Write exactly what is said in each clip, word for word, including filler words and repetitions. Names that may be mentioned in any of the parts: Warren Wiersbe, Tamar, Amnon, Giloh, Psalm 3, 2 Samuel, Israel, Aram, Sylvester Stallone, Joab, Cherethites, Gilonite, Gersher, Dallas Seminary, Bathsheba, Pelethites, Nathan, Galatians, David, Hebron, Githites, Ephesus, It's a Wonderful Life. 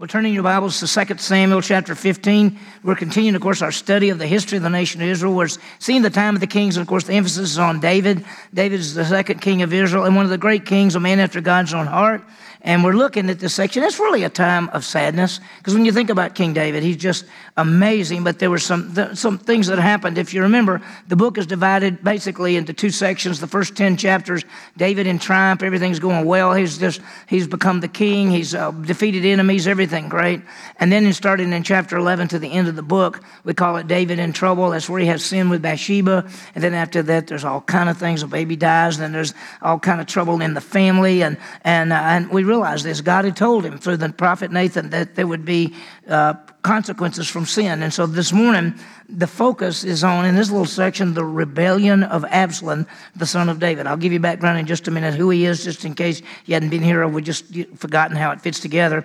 We're turning your Bibles to Second Samuel chapter fifteen. We're continuing, of course, our study of the history of the nation of Israel. We're seeing the time of the kings, and, of course, the emphasis is on David. David is the second king of Israel and one of the great kings, a man after God's own heart. And we're looking at this section. It's really a time of sadness because when you think about King David, he's just amazing. But there were some th- some things that happened. If you remember, the book is divided basically into two sections. The first ten chapters, David in triumph, everything's going well. He's just he's become the king. He's uh, defeated enemies. Everything great. And then, starting in chapter eleven to the end of the book, we call it David in Trouble. That's where he has sin with Bathsheba. And then after that, there's all kind of things. A baby dies. And then there's all kind of trouble in the family. And and uh, and we. Realize this. God had told him through the prophet Nathan that there would be uh, consequences from sin. And so this morning, the focus is on, in this little section, the rebellion of Absalom, the son of David. I'll give you background in just a minute who he is, just in case you hadn't been here or we just forgotten how it fits together.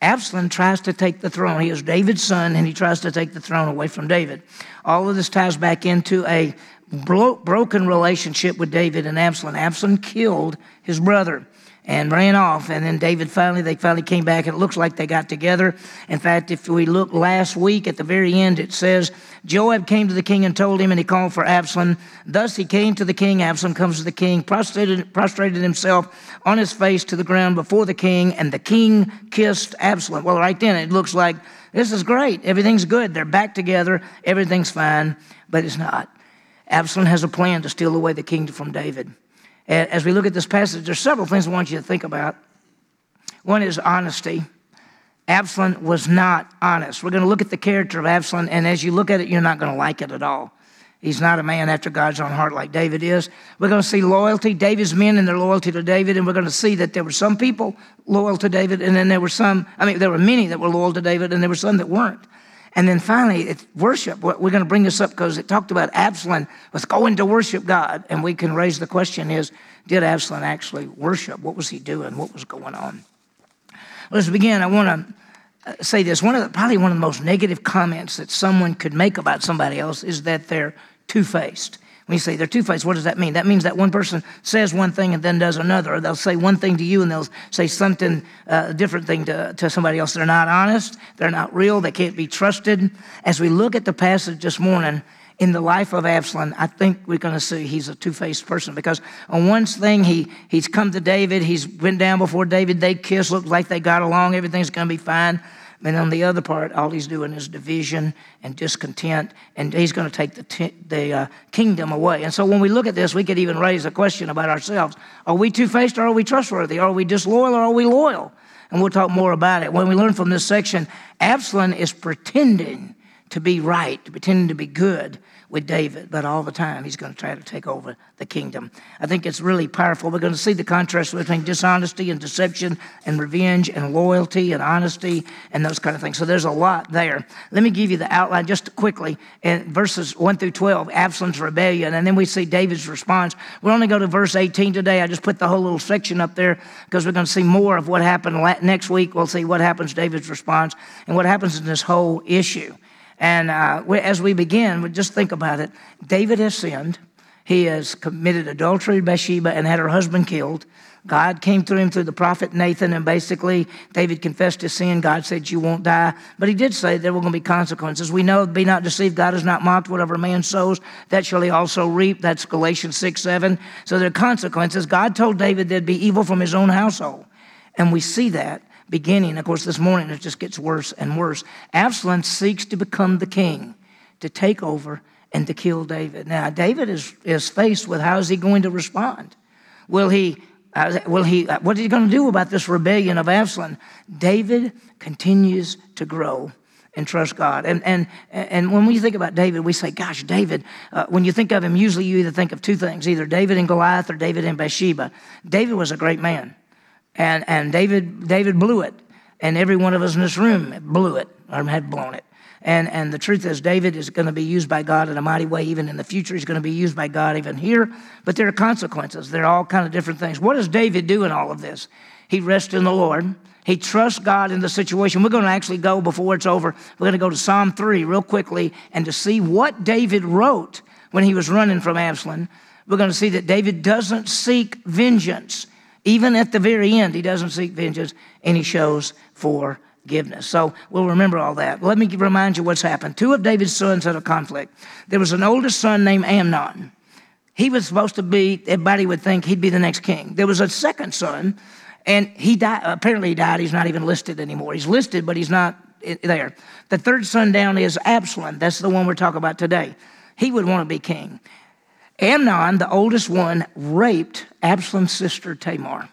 Absalom tries to take the throne. He is David's son, and he tries to take the throne away from David. All of this ties back into a bro- broken relationship with David and Absalom. Absalom killed his brother and ran off, and then David finally, they finally came back, and it looks like they got together. In fact, if we look last week at the very end, it says, Joab came to the king and told him, and he called for Absalom. Thus he came to the king. Absalom comes to the king, prostrated, prostrated himself on his face to the ground before the king, and the king kissed Absalom. Well, right then, it looks like, this is great. Everything's good. They're back together. Everything's fine, but it's not. Absalom has a plan to steal away the kingdom from David. As we look at this passage, there's several things I want you to think about. One is honesty. Absalom was not honest. We're going to look at the character of Absalom, and as you look at it, you're not going to like it at all. He's not a man after God's own heart like David is. We're going to see loyalty, David's men and their loyalty to David, and we're going to see that there were some people loyal to David, and then there were some, I mean, there were many that were loyal to David, and there were some that weren't. And then finally, it's worship. We're going to bring this up because it talked about Absalom was going to worship God. And we can raise the question is, did Absalom actually worship? What was he doing? What was going on? Let's begin. I want to say this. One of the, probably one of the most negative comments that someone could make about somebody else is that they're two-faced. When you say they're two-faced, what does that mean? That means that one person says one thing and then does another. Or they'll say one thing to you and they'll say something, uh, a different thing to, to somebody else. They're not honest. They're not real. They can't be trusted. As we look at the passage this morning, in the life of Absalom, I think we're going to see he's a two-faced person because on one thing, he he's come to David. He's went down before David. They kissed, looked like they got along. Everything's going to be fine. And on the other part, all he's doing is division and discontent, and he's going to take the t- the uh, kingdom away. And so when we look at this, we could even raise a question about ourselves. Are we two-faced or are we trustworthy? Are we disloyal or are we loyal? And we'll talk more about it. When we learn from this section, Absalom is pretending to be right, pretending to be good with David, but all the time he's going to try to take over the kingdom. I think it's really powerful. We're going to see the contrast between dishonesty and deception and revenge and loyalty and honesty and those kind of things. So there's a lot there. Let me give you the outline just quickly. In verses one through twelve, Absalom's rebellion, and then we see David's response. We're only going to verse eighteen today. I just put the whole little section up there because we're going to see more of what happened next week. We'll see what happens, David's response, and what happens in this whole issue. And uh, as we begin, we just think about it. David has sinned. He has committed adultery with Bathsheba and had her husband killed. God came through him through the prophet Nathan, and basically David confessed his sin. God said, you won't die. But he did say there were going to be consequences. We know, be not deceived, God is not mocked. Whatever man sows, that shall he also reap. That's Galatians six, seven. So there are consequences. God told David there'd be evil from his own household. And we see that. Beginning, of course, this morning, it just gets worse and worse. Absalom seeks to become the king, to take over and to kill David. Now, David is, is faced with how is he going to respond? Will he, uh, will he, uh, what is he going to do about this rebellion of Absalom? David continues to grow and trust God. And and and when we think about David, we say, gosh, David, uh, when you think of him, usually you either think of two things, either David and Goliath or David and Bathsheba. David was a great man. And and David David blew it, and every one of us in this room blew it or had blown it. And and the truth is, David is going to be used by God in a mighty way, even in the future. He's going to be used by God even here. But there are consequences. There are all kinds of different things. What does David do in all of this? He rests in the Lord. He trusts God in the situation. We're going to actually go before it's over. We're going to go to Psalm three real quickly and to see what David wrote when he was running from Absalom. We're going to see that David doesn't seek vengeance. Even at the very end, he doesn't seek vengeance, and he shows for forgiveness. So we'll remember all that. Let me remind you what's happened. Two of David's sons had a conflict. There was an oldest son named Amnon. He was supposed to be, everybody would think he'd be the next king. There was a second son, and he died. Apparently he died. He's not even listed anymore. He's listed, but he's not there. The third son down is Absalom. That's the one we're talking about today. He would want to be king. Amnon, the oldest one, raped Absalom's sister Tamar.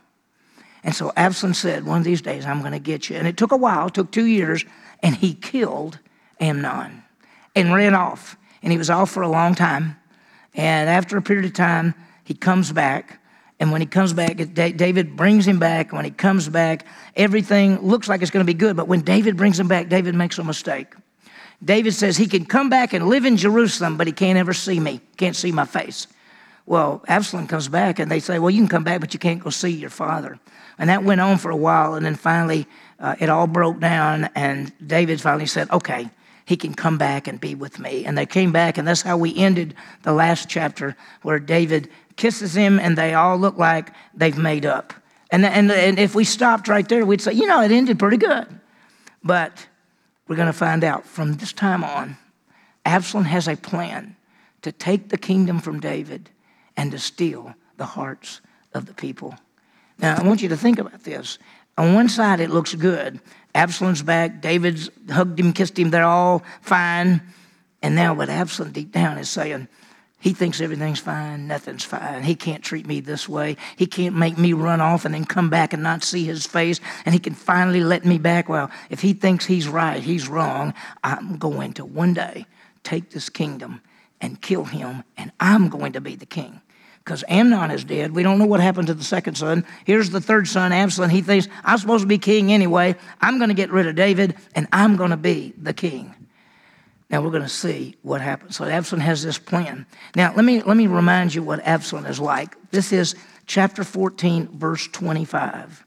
And so Absalom said, one of these days I'm going to get you. And it took a while, it took two years, and he killed Amnon and ran off. And he was off for a long time. And after a period of time, he comes back. And when he comes back, David brings him back. When he comes back, everything looks like it's going to be good. But when David brings him back, David makes a mistake. David says he can come back and live in Jerusalem, but he can't ever see me, can't see my face. Well, Absalom comes back, and they say, well, you can come back, but you can't go see your father. And that went on for a while, and then finally uh, it all broke down, and David finally said, okay, he can come back and be with me. And they came back, and that's how we ended the last chapter, where David kisses him, and they all look like they've made up. And, and, and if we stopped right there, we'd say, you know, it ended pretty good. But we're going to find out from this time on, Absalom has a plan to take the kingdom from David and to steal the hearts of the people. Now, I want you to think about this. On one side, it looks good. Absalom's back. David's hugged him, kissed him. They're all fine. And now what Absalom deep down is saying, he thinks everything's fine, nothing's fine. He can't treat me this way. He can't make me run off and then come back and not see his face, and he can finally let me back. Well, if he thinks he's right, he's wrong. I'm going to one day take this kingdom and kill him, and I'm going to be the king. Because Amnon is dead. We don't know what happened to the second son. Here's the third son, Absalom. He thinks, I'm supposed to be king anyway. I'm going to get rid of David, and I'm going to be the king. Now, we're going to see what happens. So Absalom has this plan. Now, let me let me remind you what Absalom is like. This is chapter fourteen, verse twenty-five.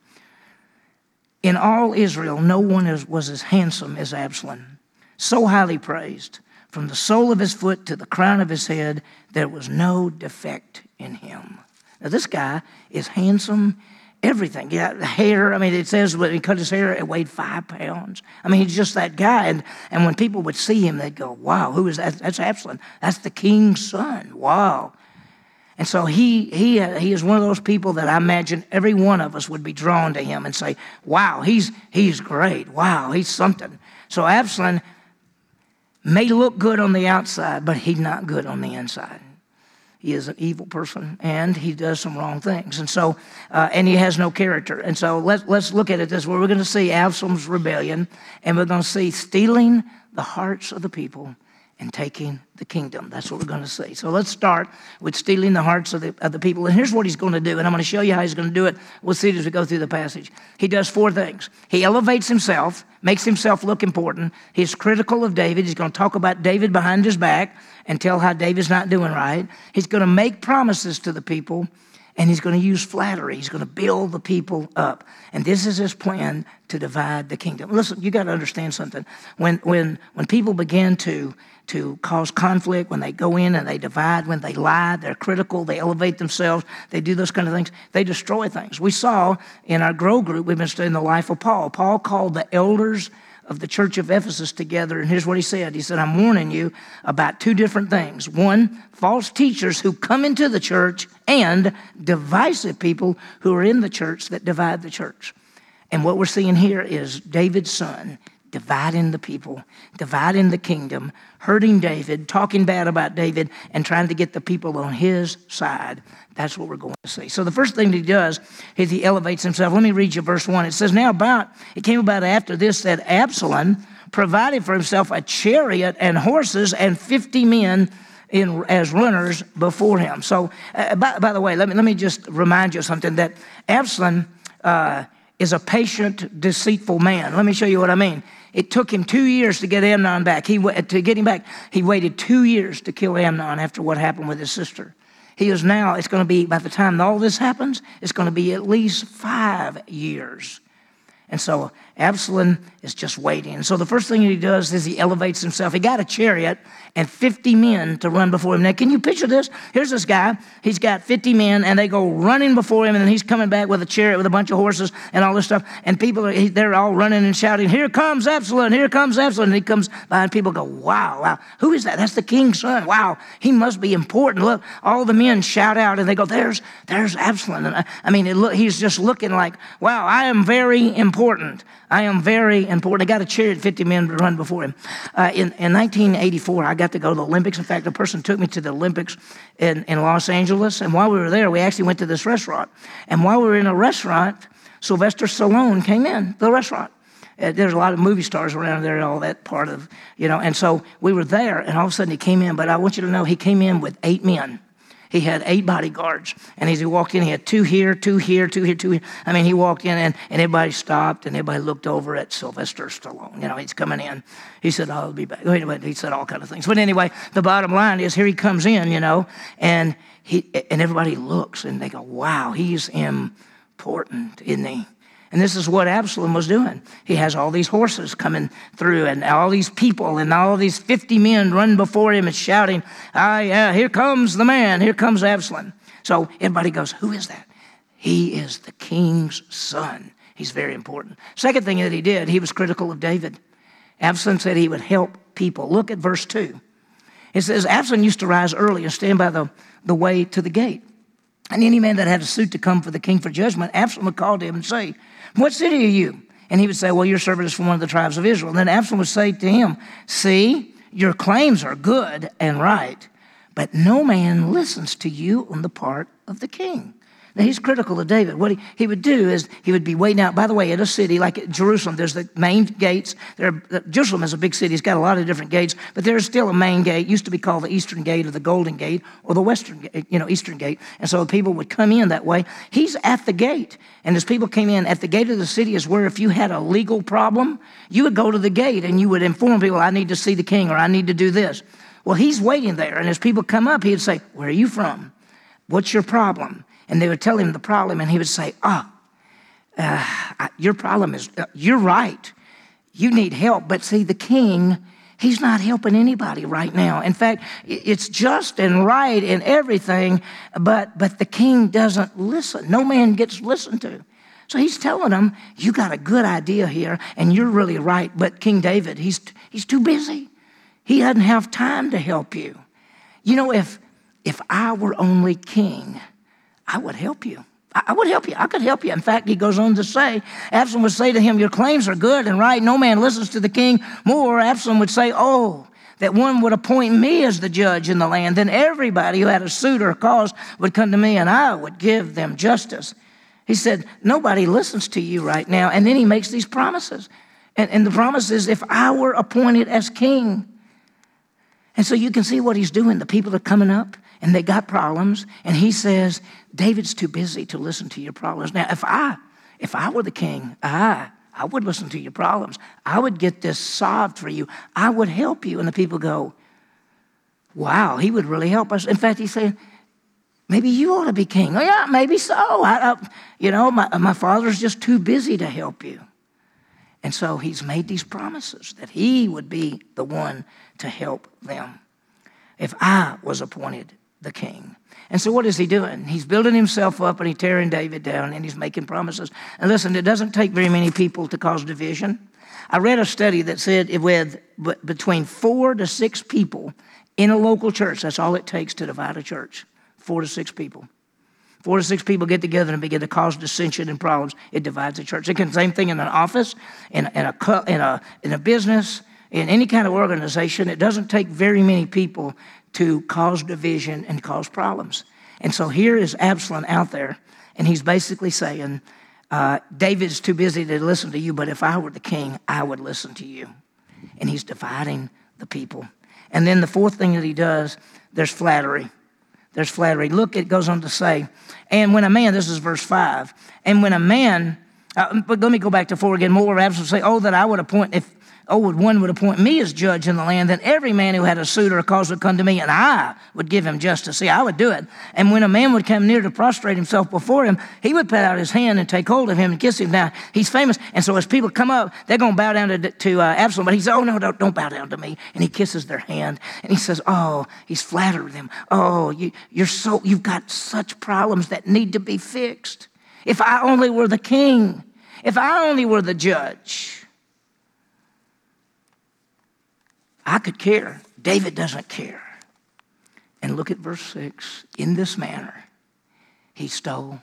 In all Israel, no one is, was as handsome as Absalom, so highly praised. From the sole of his foot to the crown of his head, there was no defect in him. Now, this guy is handsome, everything. Yeah, hair, I mean, it says when he cut his hair, it weighed five pounds. I mean, he's just that guy. And, and when people would see him, they'd go, wow, who is that? That's Absalom. That's the king's son. Wow. And so he he he is one of those people that I imagine every one of us would be drawn to him and say, wow, he's he's great. Wow, he's something. So Absalom may look good on the outside, but he's not good on the inside. He is an evil person, and he does some wrong things, and so uh, and he has no character. And so let's let's look at it this way. We're going to see Absalom's rebellion, and we're going to see stealing the hearts of the people and taking the kingdom. That's what we're going to see. So let's start with stealing the hearts of the of the people. And here's what he's going to do, and I'm going to show you how he's going to do it. We'll see it as we go through the passage. He does four things. He elevates himself, makes himself look important. He's critical of David. He's going to talk about David behind his back and tell how David's not doing right. He's going to make promises to the people, and he's going to use flattery. He's going to build the people up. And this is his plan to divide the kingdom. Listen, you got to understand something. When when when people begin to, to cause conflict, when they go in and they divide, when they lie, they're critical, they elevate themselves, they do those kind of things, they destroy things. We saw in our Grow group, we've been studying the life of Paul. Paul called the elders of the church of Ephesus together, and here's what he said. He said, I'm warning you about two different things. One, false teachers who come into the church, and divisive people who are in the church that divide the church. And what we're seeing here is David's son dividing the people, dividing the kingdom, hurting David, talking bad about David, and trying to get the people on his side. That's what we're going to see. So the first thing he does is he elevates himself. Let me read you verse one. It says, now about, it came about after this that Absalom provided for himself a chariot and horses and fifty men in, as runners before him. So uh, by, by the way, let me, let me just remind you of something, that Absalom uh, is a patient, deceitful man. Let me show you what I mean. It took him two years to get Amnon back. He To get him back, he waited two years to kill Amnon after what happened with his sister. He is now, it's going to be, by the time all this happens, it's going to be at least five years. And so Absalom is just waiting. And so the first thing he does is he elevates himself. He got a chariot and fifty men to run before him. Now, can you picture this? Here's this guy. He's got fifty men, and they go running before him, and then he's coming back with a chariot with a bunch of horses and all this stuff. And people, are, they're all running and shouting, "Here comes Absalom! Here comes Absalom!" And he comes by, and people go, "Wow, wow. Who is that? That's the king's son. Wow, he must be important." Look, all the men shout out, and they go, there's, there's Absalom. And I, I mean, it look, he's just looking like, wow, I am very important. Important. I am very important. I got a chariot, fifty men to run before him. Uh, in, in nineteen eighty-four, I got to go to the Olympics. In fact, a person took me to the Olympics in, in Los Angeles. And while we were there, we actually went to this restaurant. And while we were in a restaurant, Sylvester Stallone came in the restaurant. Uh, there's a lot of movie stars around there and all that part of, you know. And so we were there, and all of a sudden he came in. But I want you to know he came in with eight men. He had eight bodyguards, and as he walked in, he had two here, two here, two here, two here. I mean, he walked in, and, and everybody stopped, and everybody looked over at Sylvester Stallone. You know, he's coming in. He said, "I'll be back." Anyway, he said all kind of things. But anyway, the bottom line is, here he comes in, you know, and he and everybody looks, and they go, "Wow, he's important, isn't he?" And this is what Absalom was doing. He has all these horses coming through and all these people and all these fifty men running before him and shouting, "Ah, yeah, here comes the man. Here comes Absalom." So everybody goes, "Who is that?" "He is the king's son. He's very important." Second thing that he did, he was critical of David. Absalom said he would help people. Look at verse two. It says, "Absalom used to rise early and stand by the, the way to the gate. And any man that had a suit to come for the king for judgment, Absalom would call to him and say, 'What city are you?' And he would say, 'Well, your servant is from one of the tribes of Israel.' And then Absalom would say to him, 'See, your claims are good and right, but no man listens to you on the part of the king.'" Now, he's critical of David. What he, he would do is he would be waiting out. By the way, in a city like Jerusalem, there's the main gates. There are, Jerusalem is a big city. It's got a lot of different gates, but there's still a main gate. It used to be called the Eastern Gate or the Golden Gate or the Western Gate, you know, Eastern Gate. And so people would come in that way. He's at the gate. And as people came in, at the gate of the city is where if you had a legal problem, you would go to the gate and you would inform people, "I need to see the king," or "I need to do this." Well, he's waiting there. And as people come up, he'd say, "Where are you from? What's your problem?" And they would tell him the problem, and he would say, "Ah, oh, uh, your problem is, uh, you're right. You need help." But see, the king, he's not helping anybody right now. In fact, it's just and right and everything, but, but the king doesn't listen. No man gets listened to. So he's telling them, "You got a good idea here, and you're really right, but King David, he's, he's too busy. He doesn't have time to help you. You know, if, if I were only king, I would help you. I would help you. I could help you." In fact, he goes on to say, Absalom would say to him, "Your claims are good and right. No man listens to the king." More, Absalom would say, "Oh, that one would appoint me as the judge in the land. Then everybody who had a suit or a cause would come to me, and I would give them justice." He said, "Nobody listens to you right now." And then he makes these promises. And, and the promise is, "If I were appointed as king." And so you can see what he's doing. The people are coming up, and they got problems, and he says, "David's too busy to listen to your problems. Now, if I if I were the king, I, I would listen to your problems. I would get this solved for you. I would help you." And the people go, "Wow, he would really help us." In fact, he said, "Maybe you ought to be king." "Oh, yeah, maybe so. I, I, you know, my, my father's just too busy to help you." And so he's made these promises that he would be the one to help them. "If I was appointed the king." And so what is he doing? He's building himself up, and he's tearing David down, and he's making promises. And listen, it doesn't take very many people to cause division. I read a study that said if we had between four to six people in a local church, that's all it takes to divide a church, four to six people. Four to six people get together and begin to cause dissension and problems. It divides a church. It can same thing in an office, in, in, a, in, a, in a business, in any kind of organization. It doesn't take very many people to cause division and cause problems. And so here is Absalom out there, and he's basically saying, uh, "David's too busy to listen to you, but if I were the king, I would listen to you." And he's dividing the people. And then the fourth thing that he does, there's flattery. There's flattery. Look, it goes on to say, and when a man, this is verse five, and when a man, uh, but let me go back to four again, more Absalom say, "Oh, that I would appoint, if Oh, would one would appoint me as judge in the land, then every man who had a suit or a cause would come to me, and I would give him justice. See, I would do it. And when a man would come near to prostrate himself before him, he would put out his hand and take hold of him and kiss him. Now, he's famous, and so as people come up, they're going to bow down to, to uh, Absalom. But he said, oh, no, don't, don't bow down to me. And he kisses their hand, and he says, oh, he's flattered them. Oh, you, you're so, you've got such problems that need to be fixed. If I only were the king, if I only were the judge, I could care. David doesn't care. And look at verse six. In this manner, he stole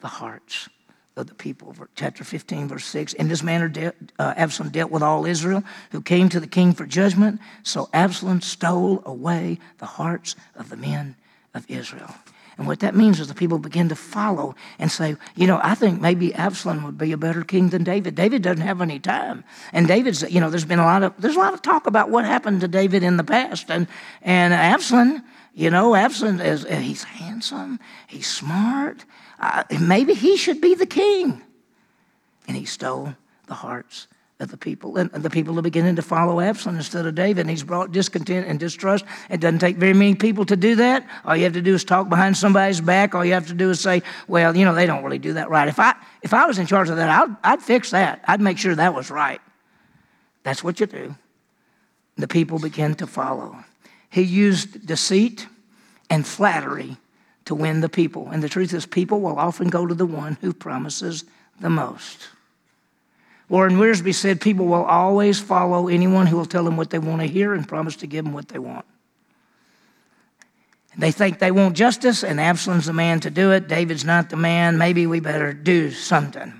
the hearts of the people. Chapter fifteen, verse six. In this manner, de- uh, Absalom dealt with all Israel who came to the king for judgment. So Absalom stole away the hearts of the men of Israel. And what that means is the people begin to follow and say, you know, I think maybe Absalom would be a better king than David. David doesn't have any time. And David's, you know, there's been a lot of, there's a lot of talk about what happened to David in the past. And and Absalom, you know, Absalom, is he's handsome, he's smart. Uh, maybe he should be the king. And he stole the hearts of the people. And the people are beginning to follow Absalom instead of David. And he's brought discontent and distrust. It doesn't take very many people to do that. All you have to do is talk behind somebody's back. All you have to do is say, well, you know, they don't really do that right. If I if I was in charge of that, I'd, I'd fix that. I'd make sure that was right. That's what you do. The people begin to follow. He used deceit and flattery to win the people. And the truth is, people will often go to the one who promises the most. Warren Wiersbe said, people will always follow anyone who will tell them what they want to hear and promise to give them what they want. They think they want justice, and Absalom's the man to do it. David's not the man. Maybe we better do something.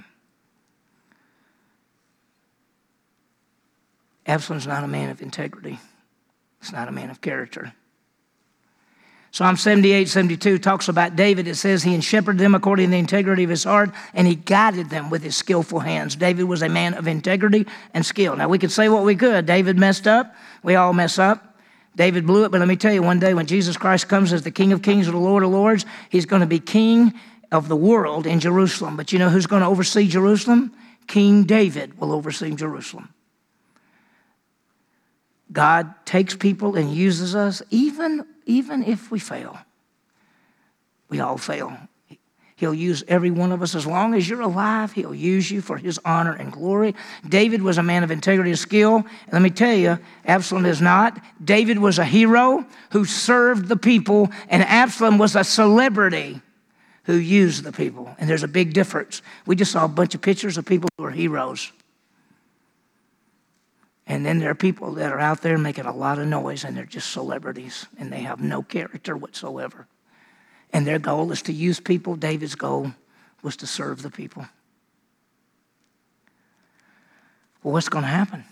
Absalom's not a man of integrity. He's not a man of character. Psalm seventy-eight, seventy-two talks about David. It says he shepherded them according to the integrity of his heart, and he guided them with his skillful hands. David was a man of integrity and skill. Now, we could say what we could. David messed up. We all mess up. David blew it, but let me tell you, one day when Jesus Christ comes as the King of Kings and the Lord of Lords, he's going to be king of the world in Jerusalem. But you know who's going to oversee Jerusalem? King David will oversee Jerusalem. God takes people and uses us, even Even if we fail, we all fail. He'll use every one of us. As long as you're alive, he'll use you for his honor and glory. David was a man of integrity and skill. And let me tell you, Absalom is not. David was a hero who served the people, and Absalom was a celebrity who used the people. And there's a big difference. We just saw a bunch of pictures of people who are heroes. And then there are people that are out there making a lot of noise, and they're just celebrities, and they have no character whatsoever. And their goal is to use people. David's goal was to serve the people. Well, what's going to happen?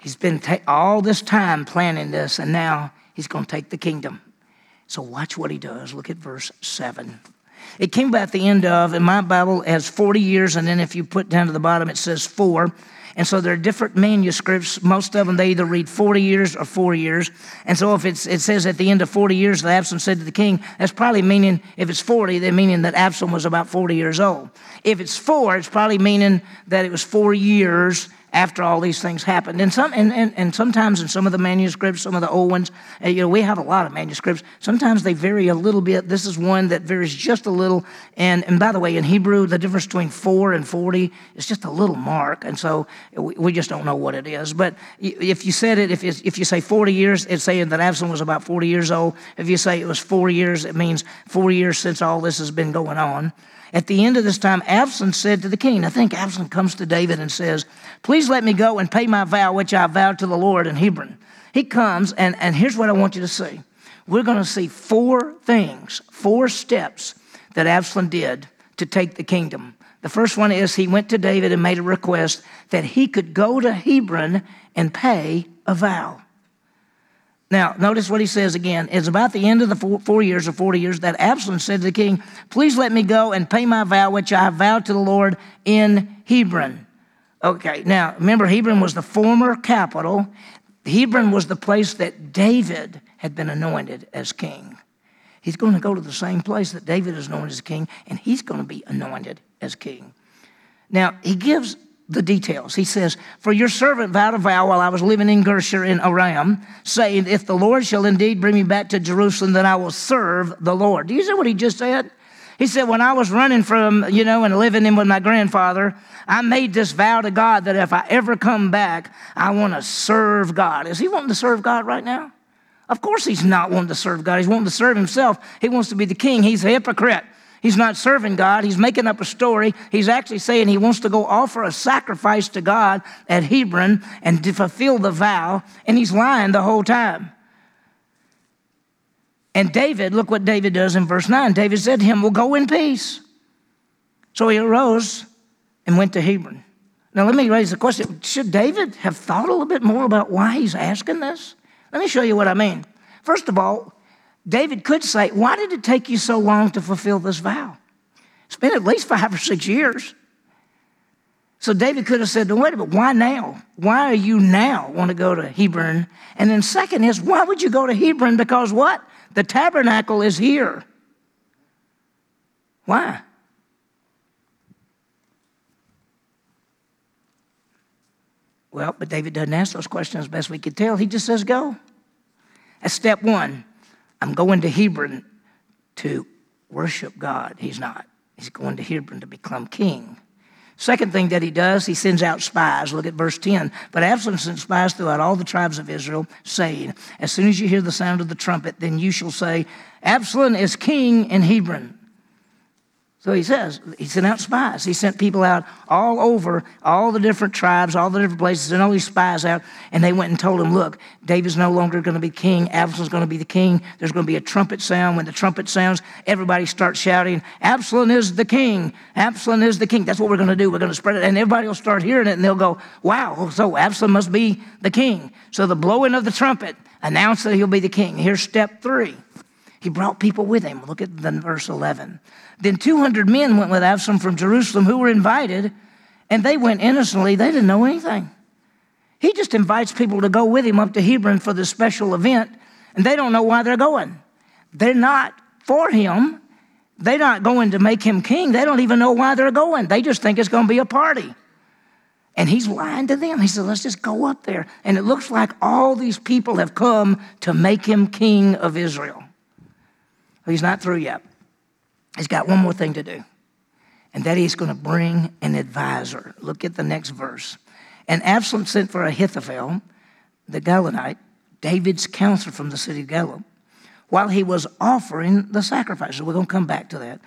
He's been ta- all this time planning this, and now he's going to take the kingdom. So watch what he does. Look at verse seven. It came about the end of, in my Bible, as forty years, and then if you put down to the bottom, it says four. And so there are different manuscripts. Most of them, they either read forty years or four years. And so if it's, it says at the end of forty years, the Absalom said to the king, that's probably meaning, if it's forty, they're meaning that Absalom was about forty years old. If it's four, it's probably meaning that it was four years after all these things happened. And some, and, and, and sometimes in some of the manuscripts, some of the old ones, you know, we have a lot of manuscripts. Sometimes they vary a little bit. This is one that varies just a little. And, and by the way, in Hebrew, the difference between four and forty is just a little mark. And so we, we just don't know what it is. But if you said it, if it's, if you say forty years, it's saying that Absalom was about forty years old. If you say it was four years, it means four years since all this has been going on. At the end of this time, Absalom said to the king, I think Absalom comes to David and says, please let me go and pay my vow, which I vowed to the Lord in Hebron. He comes, and, and here's what I want you to see. We're going to see four things, four steps that Absalom did to take the kingdom. The first one is he went to David and made a request that he could go to Hebron and pay a vow. Now, notice what he says again. It's about the end of the four, four years or forty years that Absalom said to the king, please let me go and pay my vow, which I vowed to the Lord in Hebron. Okay, now, remember, Hebron was the former capital. Hebron was the place that David had been anointed as king. He's going to go to the same place that David is anointed as king, and he's going to be anointed as king. Now, he gives the details. He says, "For your servant vowed a vow while I was living in Gersher in Aram, saying, if the Lord shall indeed bring me back to Jerusalem, then I will serve the Lord." Do you see what he just said? He said, when I was running from, you know, and living in with my grandfather, I made this vow to God that if I ever come back, I want to serve God. Is he wanting to serve God right now? Of course he's not wanting to serve God. He's wanting to serve himself. He wants to be the king. He's a hypocrite. He's not serving God. He's making up a story. He's actually saying he wants to go offer a sacrifice to God at Hebron and to fulfill the vow, and he's lying the whole time. And David, look what David does in verse nine. David said to him, "Well, go in peace." So he arose and went to Hebron. Now, let me raise the question. Should David have thought a little bit more about why he's asking this? Let me show you what I mean. First of all, David could say, why did it take you so long to fulfill this vow? It's been at least five or six years. So David could have said, no, wait a minute, why now? Why are you now want to go to Hebron? And then second is, why would you go to Hebron? Because what? The tabernacle is here. Why? Well, but David doesn't ask those questions as best we could tell. He just says, go. That's step one. I'm going to Hebron to worship God. He's not. He's going to Hebron to become king. Second thing that he does, he sends out spies. Look at verse ten. But Absalom sent spies throughout all the tribes of Israel, saying, as soon as you hear the sound of the trumpet, then you shall say, Absalom is king in Hebron. So he says, he sent out spies. He sent people out all over, all the different tribes, all the different places, and all these spies out, and they went and told him, look, David's no longer going to be king. Absalom's going to be the king. There's going to be a trumpet sound. When the trumpet sounds, everybody starts shouting, Absalom is the king. Absalom is the king. That's what we're going to do. We're going to spread it, and everybody will start hearing it, and they'll go, wow, so Absalom must be the king. So the blowing of the trumpet announced that he'll be the king. Here's step three. He brought people with him. Look at the verse eleven. Then two hundred men went with Absalom from Jerusalem who were invited, and they went innocently. They didn't know anything. He just invites people to go with him up to Hebron for this special event, and they don't know why they're going. They're not for him. They're not going to make him king. They don't even know why they're going. They just think it's going to be a party. And he's lying to them. He said, let's just go up there. And it looks like all these people have come to make him king of Israel. He's not through yet. He's got one more thing to do, and that he's going to bring an advisor. Look at the next verse. And Absalom sent for Ahithophel, the Gilonite, David's counselor from the city of Giloh, while he was offering the sacrifice. So we're going to come back to that.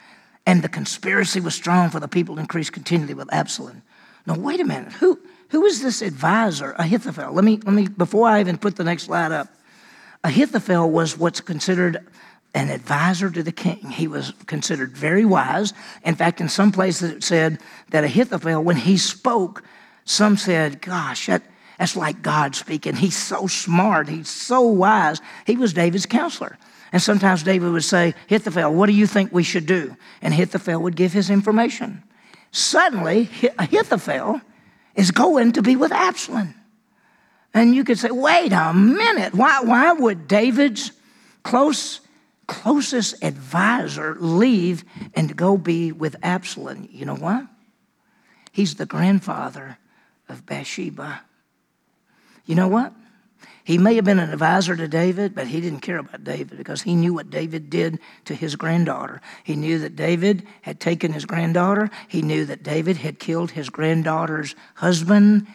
And the conspiracy was strong, for the people increased continually with Absalom. Now, wait a minute. Who, who is this advisor, Ahithophel? Let me, let me, before I even put the next slide up, Ahithophel was what's considered an advisor to the king. He was considered very wise. In fact, in some places it said that Ahithophel, when he spoke, some said, gosh, that, that's like God speaking. He's so smart. He's so wise. He was David's counselor. And sometimes David would say, Ahithophel, what do you think we should do? And Ahithophel would give his information. Suddenly, Ahithophel is going to be with Absalom. And you could say, wait a minute. Why, why would David's close closest advisor leave and go be with Absalom? You know why? He's the grandfather of Bathsheba. You know what? He may have been an advisor to David, but he didn't care about David because he knew what David did to his granddaughter. He knew that David had taken his granddaughter. He knew that David had killed his granddaughter's husband.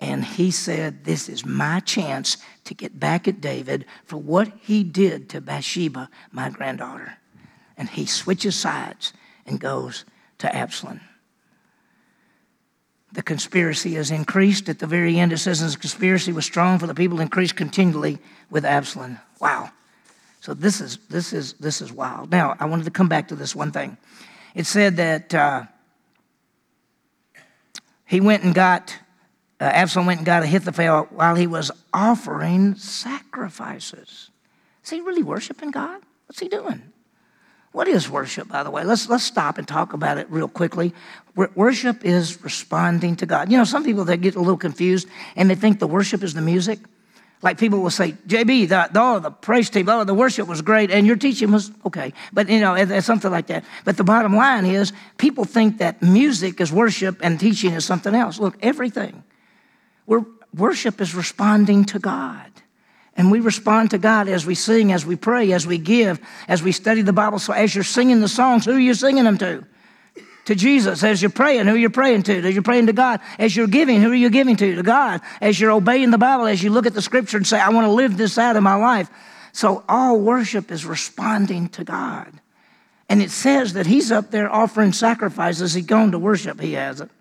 And he said, this is my chance to get back at David for what he did to Bathsheba, my granddaughter. And he switches sides and goes to Absalom. The conspiracy is increased. At the very end, it says, the conspiracy was strong, for the people increased continually with Absalom. Wow. So this is, this is, this is wild. Now, I wanted to come back to this one thing. It said that uh, he went and got... Uh, Absalom went and got Ahithophel while he was offering sacrifices. Is he really worshiping God? What's he doing? What is worship, by the way? Let's let's stop and talk about it real quickly. W- worship is responding to God. You know, some people, they get a little confused, and they think the worship is the music. Like people will say, J B, the, oh, the praise team, oh, the worship was great, and your teaching was okay. But, you know, it's something like that. But the bottom line is people think that music is worship and teaching is something else. Look, everything. We're, worship is responding to God. And we respond to God as we sing, as we pray, as we give, as we study the Bible. So as you're singing the songs, who are you singing them to? To Jesus. As you're praying, who are you praying to? As you're praying to God. As you're giving, who are you giving to? To God. As you're obeying the Bible, as you look at the scripture and say, I want to live this out of my life. So all worship is responding to God. And it says that he's up there offering sacrifices. He's going to worship. He hasn't.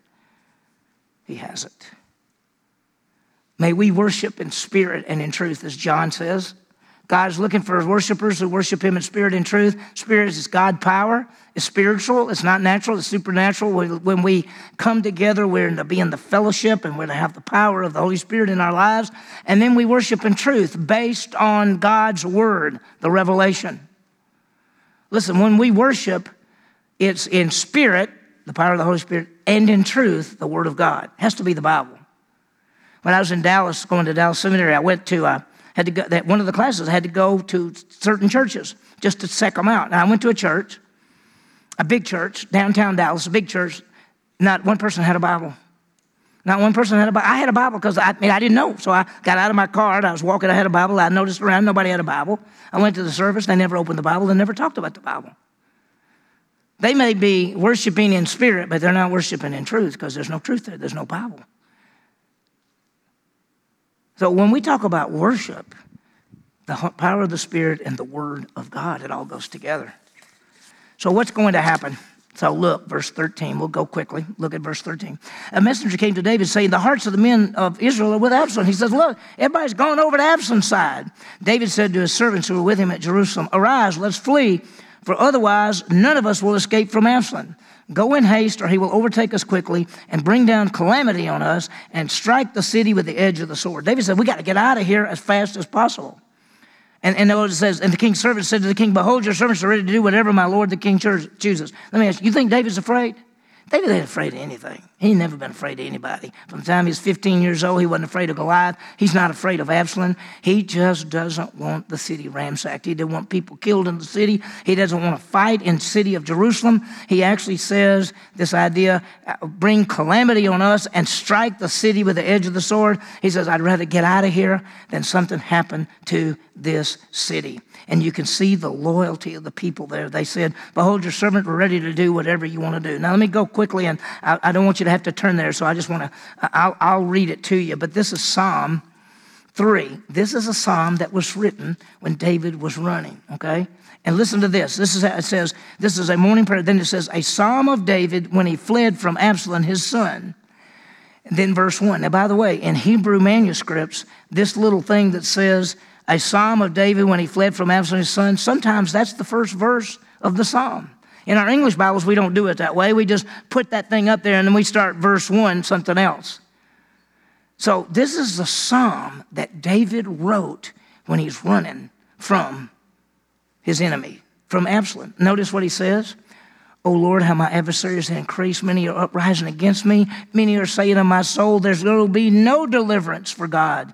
He hasn't. May we worship in spirit and in truth, as John says. God's looking for worshipers who worship him in spirit and truth. Spirit is God power. It's spiritual. It's not natural. It's supernatural. When we come together, we're to be in the fellowship and we're to have the power of the Holy Spirit in our lives. And then we worship in truth based on God's word, the revelation. Listen, when we worship, it's in spirit, the power of the Holy Spirit, and in truth, the word of God. It has to be the Bible. When I was in Dallas, going to Dallas Seminary, I went to, uh, had to go, that one of the classes, I had to go to certain churches just to check them out. And I went to a church, a big church, downtown Dallas, a big church. Not one person had a Bible. Not one person had a Bible. I had a Bible because I, I mean, I didn't know. So I got out of my car and I was walking. I had a Bible. I noticed around, nobody had a Bible. I went to the service. They never opened the Bible. They never talked about the Bible. They may be worshiping in spirit, but they're not worshiping in truth because there's no truth there. There's no Bible. So when we talk about worship, the power of the Spirit and the Word of God, it all goes together. So what's going to happen? So look, verse thirteen. We'll go quickly. Look at verse thirteen. A messenger came to David saying, the hearts of the men of Israel are with Absalom. He says, look, everybody's gone over to Absalom's side. David said to his servants who were with him at Jerusalem, arise, let's flee, for otherwise none of us will escape from Absalom. Go in haste, or he will overtake us quickly and bring down calamity on us and strike the city with the edge of the sword. David said, we got to get out of here as fast as possible. And, and it says, and the king's servant said to the king, behold, your servants are ready to do whatever my lord the king chooses. Let me ask you, you think David's afraid? David ain't afraid of anything. He's never been afraid of anybody. From the time he was fifteen years old, he wasn't afraid of Goliath. He's not afraid of Absalom. He just doesn't want the city ransacked. He doesn't want people killed in the city. He doesn't want to fight in the city of Jerusalem. He actually says this idea, bring calamity on us and strike the city with the edge of the sword. He says, I'd rather get out of here than something happen to this city. And you can see the loyalty of the people there. They said, behold, your servant, we're ready to do whatever you want to do. Now, let me go quickly, and I, I don't want you to have to turn there, so I just want to, I'll, I'll read it to you. But this is Psalm three. This is a psalm that was written when David was running, okay? And listen to this. This is how it says, this is a morning prayer. Then it says, a psalm of David when he fled from Absalom, his son. And then verse one. Now, by the way, in Hebrew manuscripts, this little thing that says, a psalm of David when he fled from Absalom his son. Sometimes that's the first verse of the psalm. In our English Bibles, we don't do it that way. We just put that thing up there and then we start verse one, something else. So this is the psalm that David wrote when he's running from his enemy, from Absalom. Notice what he says. O Lord, how my adversaries have increased. Many are uprising against me. Many are saying to my soul, there will be no deliverance for God.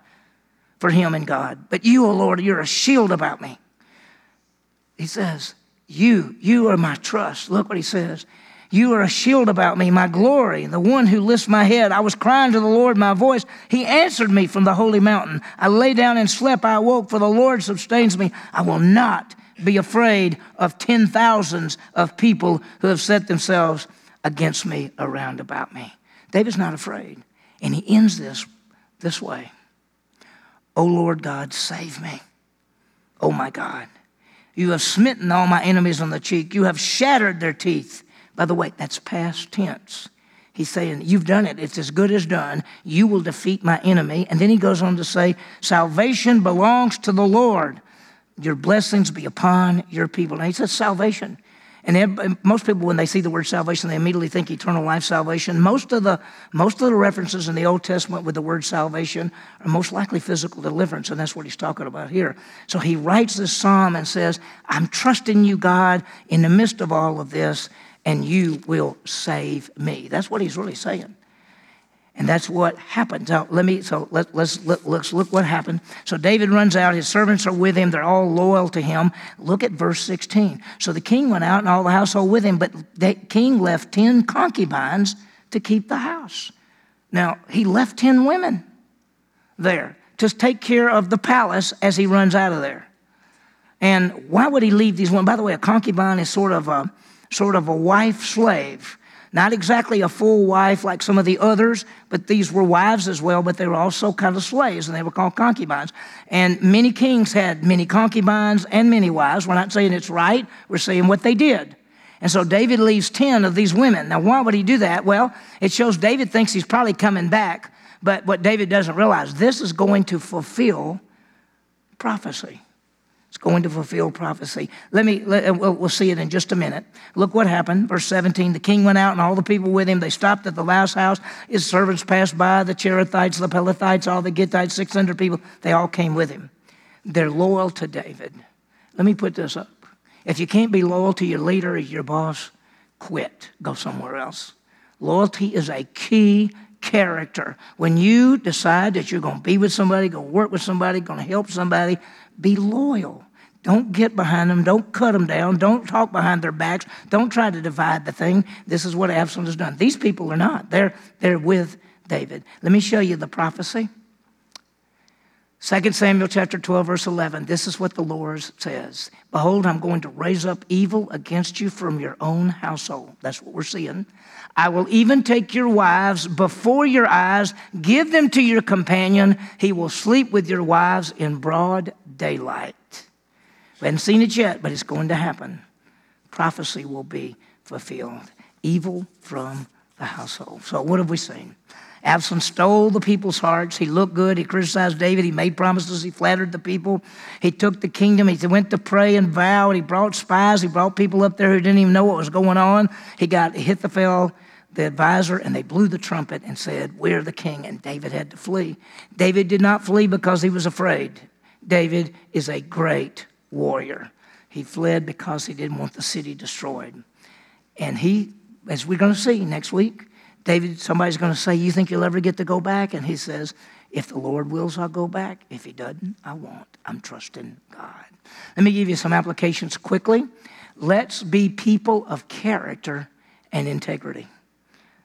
For him and God. But you, O Lord, you're a shield about me. He says, you, you are my trust. Look what he says. You are a shield about me, my glory, the one who lifts my head. I was crying to the Lord, my voice. He answered me from the holy mountain. I lay down and slept. I awoke, for the Lord sustains me. I will not be afraid of ten thousands of people who have set themselves against me around about me. David's not afraid. And he ends this this way. O Lord God, save me. O my God, you have smitten all my enemies on the cheek. You have shattered their teeth. By the way, that's past tense. He's saying, you've done it. It's as good as done. You will defeat my enemy. And then he goes on to say, salvation belongs to the Lord. Your blessings be upon your people. Now he says salvation. And most people, when they see the word salvation, they immediately think eternal life salvation. Most of the most of the references in the Old Testament with the word salvation are most likely physical deliverance, and that's what he's talking about here. So he writes this psalm and says, I'm trusting you, God, in the midst of all of this, and you will save me. That's what he's really saying. And that's what happened. So let me. So let, let's let, let's look what happened. So David runs out. His servants are with him. They're all loyal to him. Look at verse sixteen. So the king went out, and all the household with him. But the king left ten concubines to keep the house. Now he left ten women there to take care of the palace as he runs out of there. And why would he leave these women? By the way, a concubine is sort of a sort of a wife slave. Not exactly a full wife like some of the others, but these were wives as well, but they were also kind of slaves, and they were called concubines. And many kings had many concubines and many wives. We're not saying it's right. We're saying what they did. And so David leaves ten of these women. Now, why would he do that? Well, it shows David thinks he's probably coming back, but what David doesn't realize, this is going to fulfill prophecy. It's going to fulfill prophecy. Let me, let, we'll, we'll see it in just a minute. Look what happened. Verse seventeen, the king went out and all the people with him. They stopped at the last house. His servants passed by, the Cherethites, the Pelethites, all the Githites, six hundred people. They all came with him. They're loyal to David. Let me put this up. If you can't be loyal to your leader or your boss, quit. Go somewhere else. Loyalty is a key character. When you decide that you're going to be with somebody, going to work with somebody, going to help somebody, be loyal. Don't get behind them. Don't cut them down. Don't talk behind their backs. Don't try to divide the thing. This is what Absalom has done. These people are not. They're, they're with David. Let me show you the prophecy. Second Samuel chapter twelve, verse eleven. This is what the Lord says. Behold, I'm going to raise up evil against you from your own household. That's what we're seeing. I will even take your wives before your eyes, give them to your companion. He will sleep with your wives in broad daylight. We haven't seen it yet, but it's going to happen. Prophecy will be fulfilled. Evil from the household. So what have we seen? Absalom stole the people's hearts. He looked good. He criticized David. He made promises. He flattered the people. He took the kingdom. He went to pray and vow. He brought spies. He brought people up there who didn't even know what was going on. He got Ahithophel, the advisor, and they blew the trumpet and said, we're the king, and David had to flee. David did not flee because he was afraid. David is a great warrior. He fled because he didn't want the city destroyed. And he, as we're going to see next week, David, somebody's going to say, you think you'll ever get to go back? And he says, if the Lord wills, I'll go back. If he doesn't, I won't. I'm trusting God. Let me give you some applications quickly. Let's be people of character and integrity.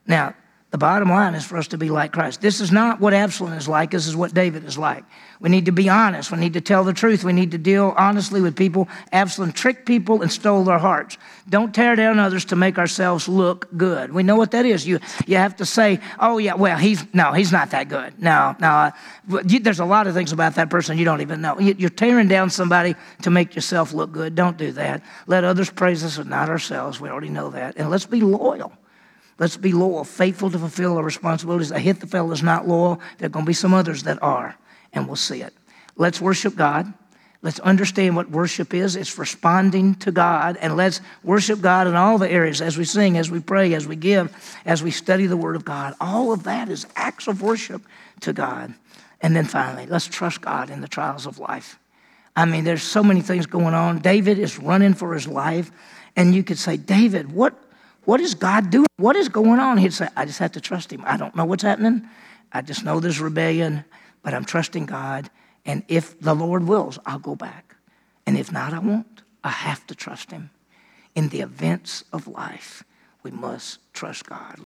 Now, the bottom line is for us to be like Christ. This is not what Absalom is like. This is what David is like. We need to be honest. We need to tell the truth. We need to deal honestly with people. Absalom tricked people and stole their hearts. Don't tear down others to make ourselves look good. We know what that is. You you have to say, oh, yeah, well, he's no, he's not that good. No, no. Uh, you, there's a lot of things about that person you don't even know. You, you're tearing down somebody to make yourself look good. Don't do that. Let others praise us and not ourselves. We already know that. And let's be loyal. Let's be loyal, faithful to fulfill our responsibilities. Ahithophel is not loyal. There are going to be some others that are, and we'll see it. Let's worship God. Let's understand what worship is. It's responding to God, and let's worship God in all the areas as we sing, as we pray, as we give, as we study the Word of God. All of that is acts of worship to God. And then finally, let's trust God in the trials of life. I mean, there's so many things going on. David is running for his life, and you could say, David, what? What is God doing? What is going on? He'd say, I just have to trust him. I don't know what's happening. I just know there's rebellion, but I'm trusting God. And if the Lord wills, I'll go back. And if not, I won't. I have to trust him. In the events of life, we must trust God.